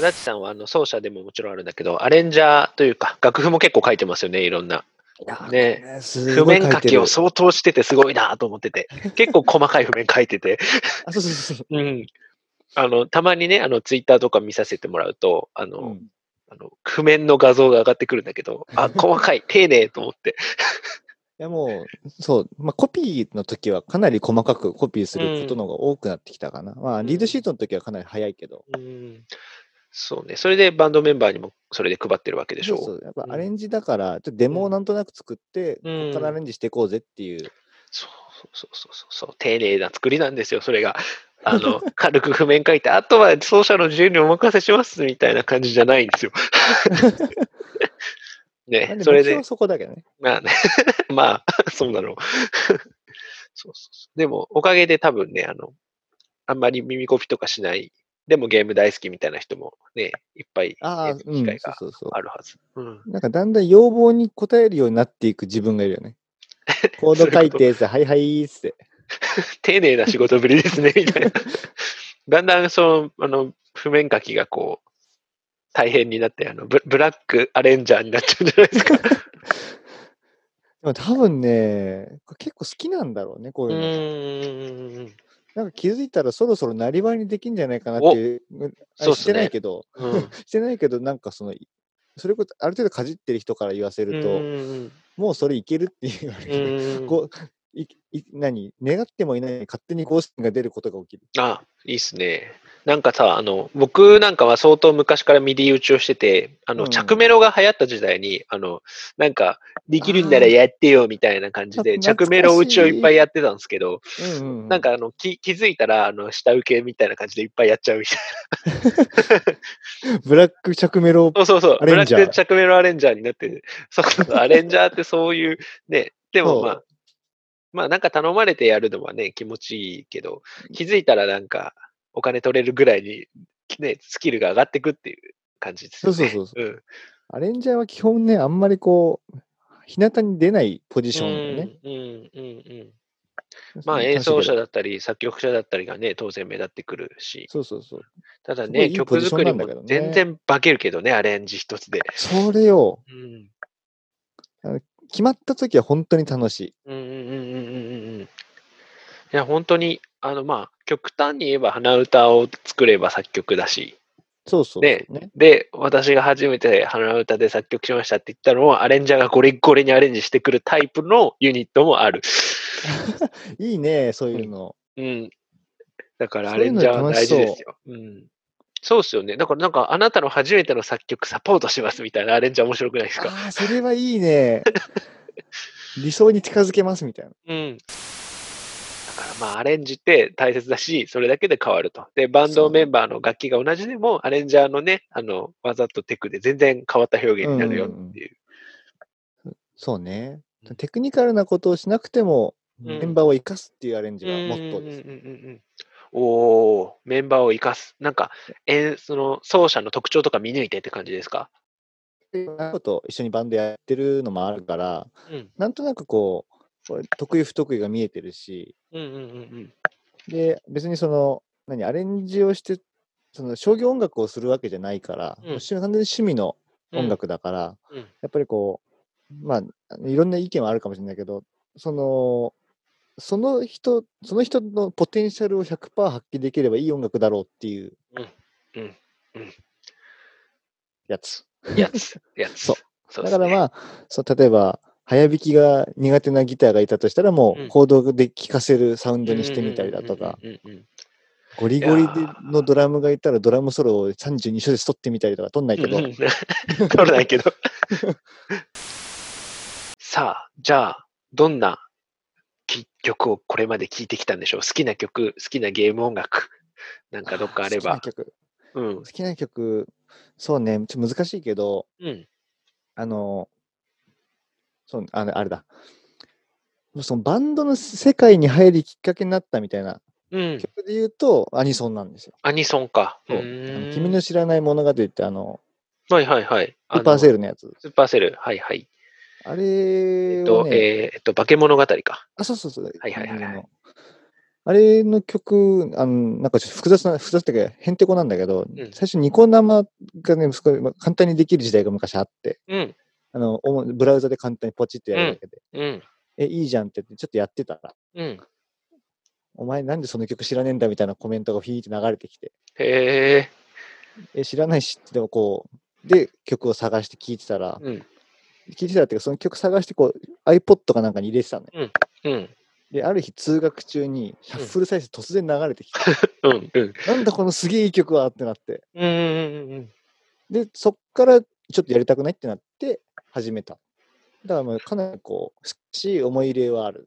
足立さんは奏者でももちろんあるんだけど、アレンジャーというか楽譜も結構書いてますよね、いろんな。ね、譜面書きを相当しててすごいなと思ってて、結構細かい譜面書いててたまにね、ツイッターとか見させてもらうと譜面の画像が上がってくるんだけど、あ、細かい丁寧と思っていやもうそう、まあ、コピーの時はかなり細かくコピーすることの方が多くなってきたかな、まあ、リードシートの時はかなり早いけど、そうね。それでバンドメンバーにもそれで配ってるわけでしょ。そうそう。やっぱアレンジだから、ちょっとデモをなんとなく作って、ここからアレンジしていこうぜっていう。そう。丁寧な作りなんですよ、それが。軽く譜面書いて、あとは奏者の自由にお任せしますみたいな感じじゃないんですよ。ね、それで。そこだけどね。まあね。まあ、そうだろう。そう。でも、おかげで多分ね、あんまり耳コピとかしない。でもゲーム大好きみたいな人もね、いっぱい機会があるはず。なんかだんだん要望に応えるようになっていく自分がいるよね。コード書いてさ、はいはいーって。丁寧な仕事ぶりですね、みたいな。だんだんその、譜面書きがこう、大変になって、ブラックアレンジャーになっちゃうんじゃないですか。でも多分ね、結構好きなんだろうね、こういうの。なんか気づいたらそろそろなりわいにできんじゃないかなってしてないけど、してないけど、なんかそれこそある程度かじってる人から言わせると、もうそれいけるって言われて、何、願ってもいない勝手にゴーストが出ることが起きる。あ、いいっすね。なんかさ、僕なんかは相当昔からミディ打ちをしてて、着メロが流行った時代に、なんか、できるんならやってよみたいな感じで、着メロ打ちをいっぱいやってたんですけど、なんか気づいたら、下請けみたいな感じでいっぱいやっちゃうみたいな。ブラック着メロアレンジャー。そう、ブラック着メロアレンジャーになって、そう、アレンジャーってそういう、ね、でもまあなんか頼まれてやるのはね、気持ちいいけど、気づいたらなんか、お金取れるぐらいに、ね、スキルが上がってくっていう感じですね。そう。アレンジャーは基本ね、あんまりこう、日向に出ないポジションだよね。まあ演奏者だったり、作曲者だったりがね、当然目立ってくるし。そう。ただね、曲作りも全然化けるけどね、アレンジ一つで。それを。決まった時は本当に楽しい。いや本当にまあ極端に言えば鼻歌を作れば作曲だし、そうね。で私が初めて鼻歌で作曲しましたって言ったのをアレンジャーがゴリゴリにアレンジしてくるタイプのユニットもある。いいねそういうの。だからアレンジャーは大事ですよ。そうですよね。だからなんかあなたの初めての作曲サポートしますみたいなアレンジャー面白くないですか？ああそれはいいね。理想に近づけますみたいな。だからまあアレンジって大切だし、それだけで変わると。で、バンドメンバーの楽器が同じでも、アレンジャーのね、技とテクで全然変わった表現になるよっていう。そうね。テクニカルなことをしなくても、メンバーを生かすっていうアレンジがモットーです。メンバーを生かす。なんか、その奏者の特徴とか見抜いてって感じですか？と一緒にバンドやってるのもあるから、なんとなくこう、得意不得意が見えてるし、で別にそのアレンジをしてその商業音楽をするわけじゃないから、完全に趣味の音楽だから、やっぱりこうまあいろんな意見はあるかもしれないけど、その人のポテンシャルを 100% 発揮できればいい音楽だろうっていうやつ。そうだからまあそう例えば。早弾きが苦手なギターがいたとしたらもうコードで聴かせるサウンドにしてみたりだとか、ゴリゴリのドラムがいたらドラムソロを32小節取ってみたりとか、取んないけどさあじゃあどんな曲をこれまで聴いてきたんでしょう？好きな曲、好きなゲーム音楽なんかどっかあれば。好きな曲そうね、ちょっと難しいけど、そう、あれだ。そのバンドの世界に入りきっかけになったみたいな曲で言うと、アニソンなんですよ。アニソンか。君の知らない物語ってスーパーセルのやつ。スーパーセル。あれをね、化け物語か。あ、そう。あれの曲、なんかちょっと複雑というか、へんてこなんだけど、うん、最初ニコ生がね、簡単にできる時代が昔あって、うん、ブラウザで簡単にポチってやるだけで、うん、いいじゃんってちょっとやってたら、うん、お前なんでその曲知らねえんだみたいなコメントがフィーって流れてきて、へー、知らないし、でもこう、で、曲を探して聴いてたら、うん、聴いてたらっていうか、その曲探してこう、iPod かなんかに入れてたのよ。うんうん、である日通学中にシャッフル再生突然流れてきて、うんうん、なんだこのすげえいい曲はってなって、うんうんうん、でそっからちょっとやりたくないってなって始めた。だからもうかなりこう少し思い入れはある。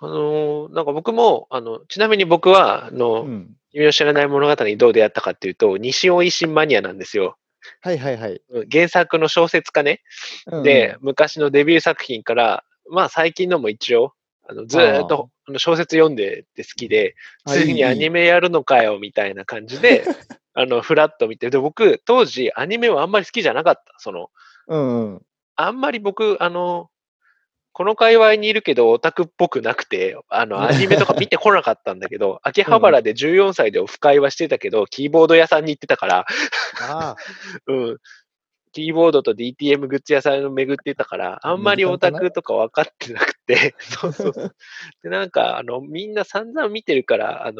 なんか僕もちなみに僕はうん、君の知らない物語にどう出会ったかっていうと西尾維新マニアなんですよ。はいはいはい。原作の小説家ね、うんうん、で昔のデビュー作品からまあ最近のも一応、ずーっと小説読んでて好きで、ついにアニメやるのかよ、みたいな感じで、フラッと見て、で、僕、当時、アニメはあんまり好きじゃなかった。うんうん、あんまり僕、この界隈にいるけど、オタクっぽくなくて、アニメとか見てこなかったんだけど、秋葉原で14歳でオフ会はしてたけど、キーボード屋さんに行ってたから、あうん。キーボードと DTM グッズ屋さんを巡ってたから、あんまりオタクとか分かってなくて、そうそうそう。で、なんか、みんな散々見てるから、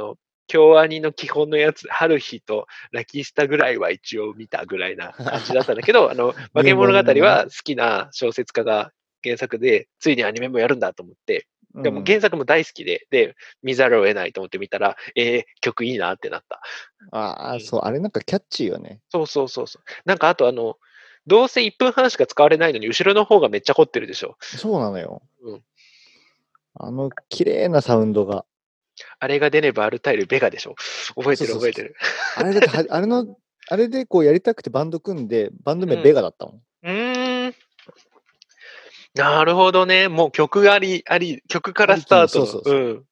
京アニの基本のやつ、春日とラキスタぐらいは一応見たぐらいな感じだったんだけど、化け物語は好きな小説家が原作で、ついにアニメもやるんだと思って、でも原作も大好きで、で、見ざるを得ないと思って見たら、曲いいなってなった。ああ、そう、あれなんかキャッチーよね。そうそうそうそう。なんか、あとどうせ1分半しか使われないのに後ろの方がめっちゃ凝ってるでしょ。そうなのよ。うん。綺麗なサウンドが。あれが出ねばアルタイルベガでしょ。覚えてる。あれだってあれでこうやりたくてバンド組んで、バンド名ベガだったもん。なるほどね。もう曲曲からスタート。そう。うん。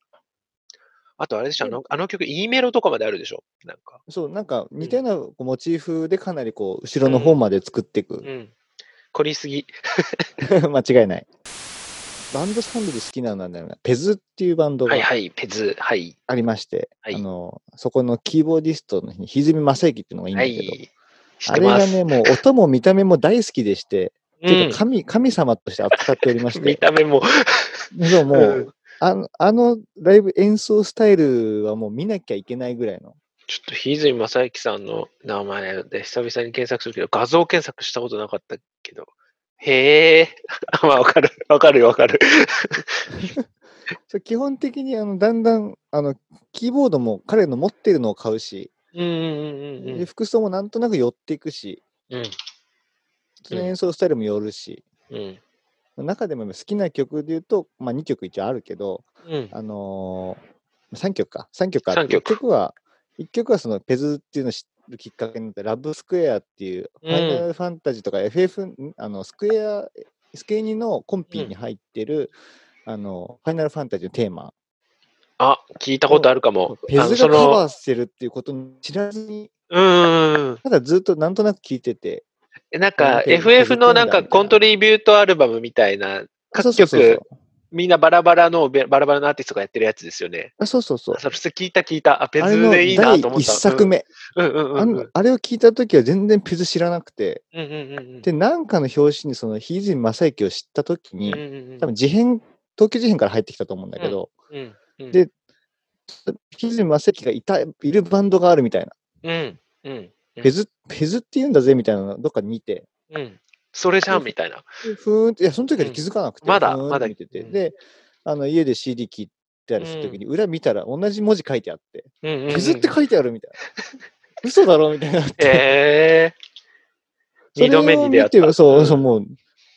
あとあれでしょ、曲、E メロとかまであるでしょ、なんか。そう、なんか似たようなモチーフでかなりこう、後ろの方まで作っていく。凝りすぎ。間違いない。バンドサウンドで好きなのはね、ペズっていうバンドが。はいはい、ペズ。はい。ありまして、はい、そこのキーボーディストの歪正幸っていうのがいいんだけど、はい、あれがね、もう音も見た目も大好きでして、てか神様として扱っておりまして。見た目も。そう、もう。あのライブ演奏スタイルはもう見なきゃいけないぐらいの。ちょっと歪正幸さんの名前で久々に検索するけど、画像検索したことなかったけど。へえ。まあわかる。基本的にだんだんキーボードも彼の持ってるのを買うし、で服装もなんとなく寄っていくし、演奏スタイルも寄るし。中でも好きな曲で言うと、まあ、2曲一応あるけど、3曲あって、1曲はそのペズっていうのを知るきっかけになって、ラブスクエアっていうファイナルファンタジーとか FF、スケニのコンピに入ってる、ファイナルファンタジーのテーマ、あ、聞いたことあるかも。ペズがカバーしてるっていうことに知らずに、ただずっとなんとなく聞いてて、なんか FF のなんかコントリビュートアルバムみたいな、各曲みんなバラバラのアーティストがやってるやつですよね。あ、そうそうそう。それ聞いた。あ、ペズでいいなと思った。1作目、あれを聞いた時は全然ペズ知らなくて、でなんかの表紙にその歪正幸を知った時に、多分東京事変から入ってきたと思うんだけど、で歪正幸がいるバンドがあるみたいな、ペズって言うんだぜみたいなのをどっかに見て、それじゃんみたいな。ふーんって、いや、その時は気づかなくて、まだ見てて、で、家で CD 聴いたりする時に、裏見たら同じ文字書いてあって、ペズって書いてあるみたいな。嘘だろみたいな。二度目に出会った。そう、もう、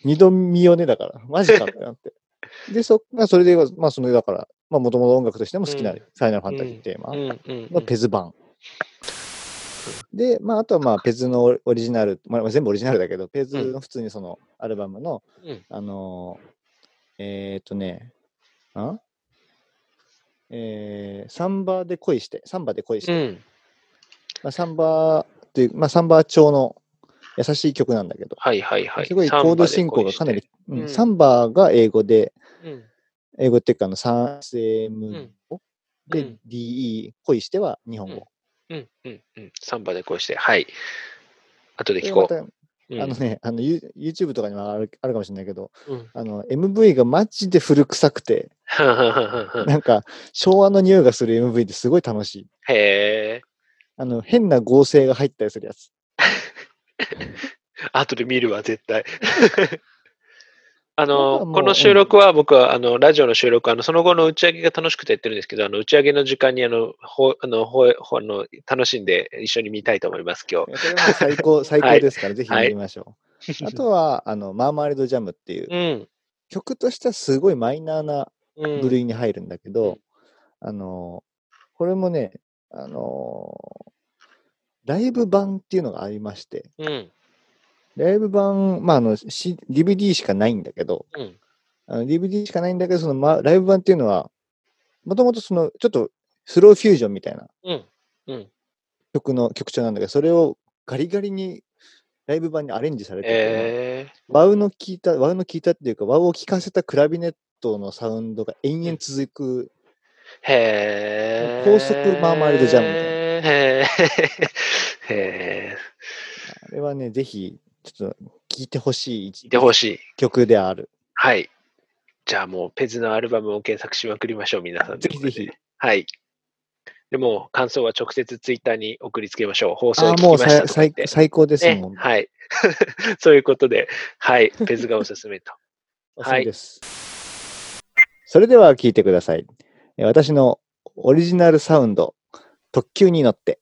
二度見よねだから、マジかってなって。で、それで、まあ、その、だから、まあ、もともと音楽としても好きな、ファイナルファンタジーテーマ、ペズ版。で、まあ、あとはまあペズのオリジナル、まあ、全部オリジナルだけど、ペズの普通にそのアルバムの、サンバで恋して、まあ、サンバっていう、まあ、サンバ調の優しい曲なんだけど、すごいコード進行がかなり、サンバが英語で、英語っていうか 3SM で、うん、DE 恋しては日本語、うんうんうん、サンバで恋して、はい、後で聞こう。あのね、うん、YouTube とかにもあるかもしれないけど、うん、MV がマジで古臭くて、なんか昭和の匂いがする MV ってすごい楽しい。へー。変な合成が入ったりするやつ。後で見るわ、絶対。この収録は僕はラジオの収録はその後の打ち上げが楽しくてやってるんですけど、打ち上げの時間に楽しんで一緒に見たいと思います今日。最高最高ですから、はい、ぜひ見ましょう。はい、あとはマーマレードジャムっていう、うん、曲としてはすごいマイナーな部類に入るんだけど、うん、これもねライブ版っていうのがありまして。うんライブ版、まあDVD しかないんだけど、うん、DVD しかないんだけど、その、ライブ版っていうのは、もともとその、ちょっとスローフュージョンみたいな曲の曲調なんだけど、それをガリガリにライブ版にアレンジされてる、和の効いたっていうか、和を効かせたクラビネットのサウンドが延々続く、へ高速マーマレードジャムみたいな。へあれはね、ぜひ、ちょっと聴いてほしい曲である。はい。じゃあもうペズのアルバムを検索しまくりましょう、皆さん。ぜひぜひ。はい。でも感想は直接ツイッターに送りつけましょう。放送を聞きましたとかって。もう最高ですもん、ね。はい。そういうことで、はい。ペズがおすすめと。おすすめです。はい、それでは聴いてください。私のオリジナルサウンド、特急に乗って。